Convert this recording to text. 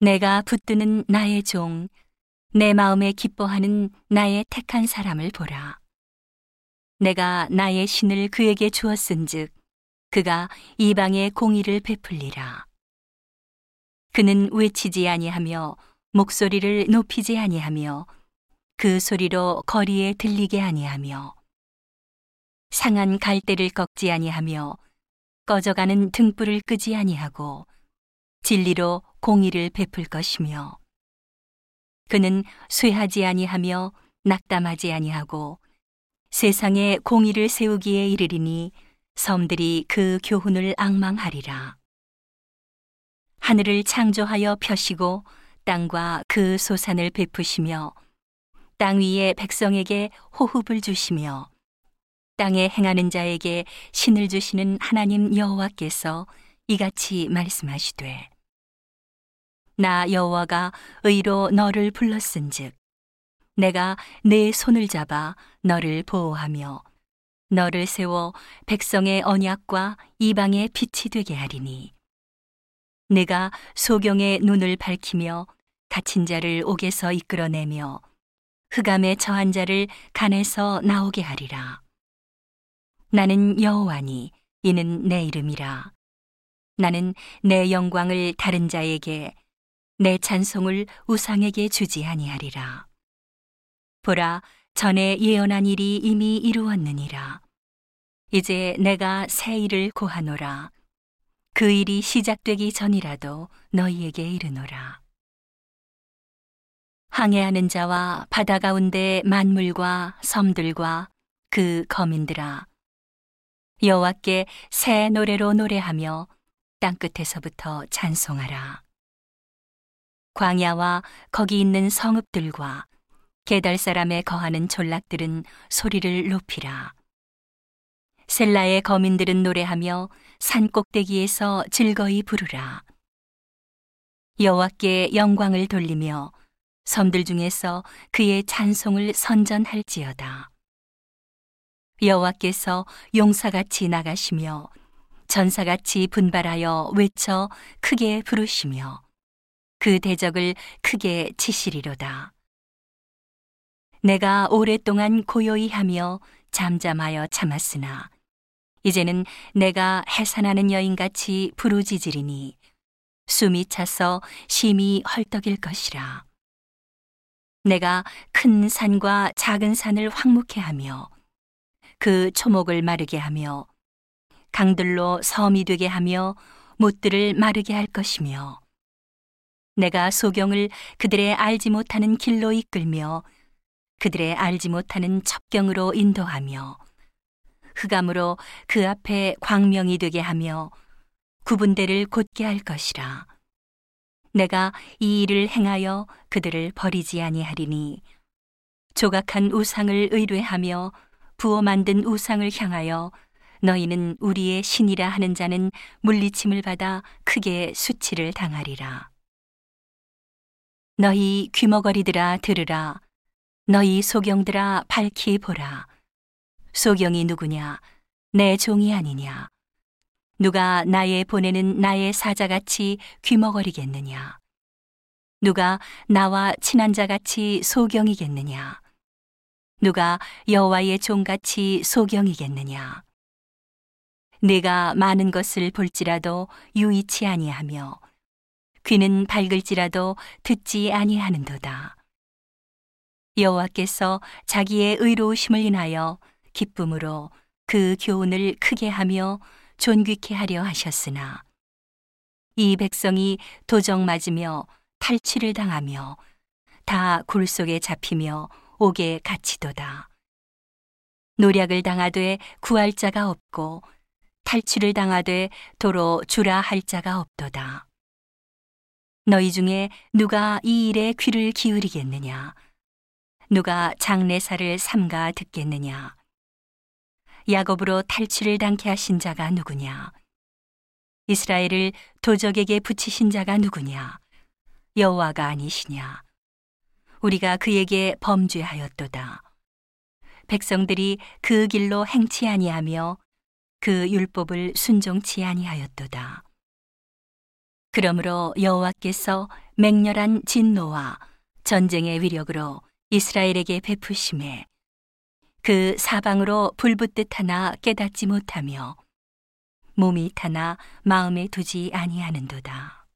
내가 붙드는 나의 종, 내 마음에 기뻐하는 나의 택한 사람을 보라. 내가 나의 신을 그에게 주었은즉 그가 이방에 공의를 베풀리라. 그는 외치지 아니하며 목소리를 높이지 아니하며 그 소리로 거리에 들리게 아니하며 상한 갈대를 꺾지 아니하며 꺼져가는 등불을 끄지 아니하고 진리로 공의를 베풀 것이며 그는 쇠하지 아니하며 낙담하지 아니하고 세상에 공의를 세우기에 이르리니 섬들이 그 교훈을 앙망하리라. 하늘을 창조하여 펴시고 땅과 그 소산을 베푸시며 땅 위에 백성에게 호흡을 주시며 땅에 행하는 자에게 신을 주시는 하나님 여호와께서 이같이 말씀하시되 나 여호와가 의로 너를 불렀은즉 내가 내 손을 잡아 너를 보호하며 너를 세워 백성의 언약과 이방의 빛이 되게 하리니 내가 소경의 눈을 밝히며 갇힌 자를 옥에서 이끌어내며 흑암에 처한 자를 간에서 나오게 하리라. 나는 여호와니 이는 내 이름이라. 나는 내 영광을 다른 자에게 내 찬송을 우상에게 주지 아니하리라. 보라, 전에 예언한 일이 이미 이루었느니라. 이제 내가 새 일을 고하노라. 그 일이 시작되기 전이라도 너희에게 이르노라. 항해하는 자와 바다 가운데 만물과 섬들과 그 거민들아, 여호와께 새 노래로 노래하며 땅끝에서부터 찬송하라. 광야와 거기 있는 성읍들과 게달 사람에 거하는 졸락들은 소리를 높이라. 셀라의 거민들은 노래하며 산 꼭대기에서 즐거이 부르라. 여호와께 영광을 돌리며 섬들 중에서 그의 찬송을 선전할지어다. 여호와께서 용사같이 나가시며 전사같이 분발하여 외쳐 크게 부르시며 그 대적을 크게 치시리로다. 내가 오랫동안 고요히 하며 잠잠하여 참았으나 이제는 내가 해산하는 여인같이 부르짖으리니 숨이 차서 심히 헐떡일 것이라. 내가 큰 산과 작은 산을 황무케 하며 그 초목을 마르게 하며 강들로 섬이 되게 하며 못들을 마르게 할 것이며 내가 소경을 그들의 알지 못하는 길로 이끌며 그들의 알지 못하는 첩경으로 인도하며 흑암으로 그 앞에 광명이 되게 하며 구분대를 곧게 할 것이라. 내가 이 일을 행하여 그들을 버리지 아니하리니 조각한 우상을 의뢰하며 부어 만든 우상을 향하여 너희는 우리의 신이라 하는 자는 물리침을 받아 크게 수치를 당하리라. 너희 귀머거리들아 들으라. 너희 소경들아 밝히 보라. 소경이 누구냐? 내 종이 아니냐? 누가 나의 보내는 나의 사자같이 귀머거리겠느냐? 누가 나와 친한 자같이 소경이겠느냐? 누가 여호와의 종같이 소경이겠느냐? 네가 많은 것을 볼지라도 유의치 아니하며 귀는 밝을지라도 듣지 아니하는도다. 여호와께서 자기의 의로우심을 인하여 기쁨으로 그 교훈을 크게 하며 존귀케 하려 하셨으나 이 백성이 도적 맞으며 탈취를 당하며 다 굴 속에 잡히며 옥에 갇히도다. 노략을 당하되 구할 자가 없고 탈취를 당하되 도로 주라 할 자가 없도다. 너희 중에 누가 이 일에 귀를 기울이겠느냐? 누가 장례사를 삼가 듣겠느냐? 야곱으로 탈취를 당케 하신 자가 누구냐? 이스라엘을 도적에게 붙이신 자가 누구냐? 여호와가 아니시냐? 우리가 그에게 범죄하였도다. 백성들이 그 길로 행치 아니하며 그 율법을 순종치 아니하였도다. 그러므로 여호와께서 맹렬한 진노와 전쟁의 위력으로 이스라엘에게 베푸심에 그 사방으로 불붙듯 하나 깨닫지 못하며 몸이 타나 마음에 두지 아니하는도다.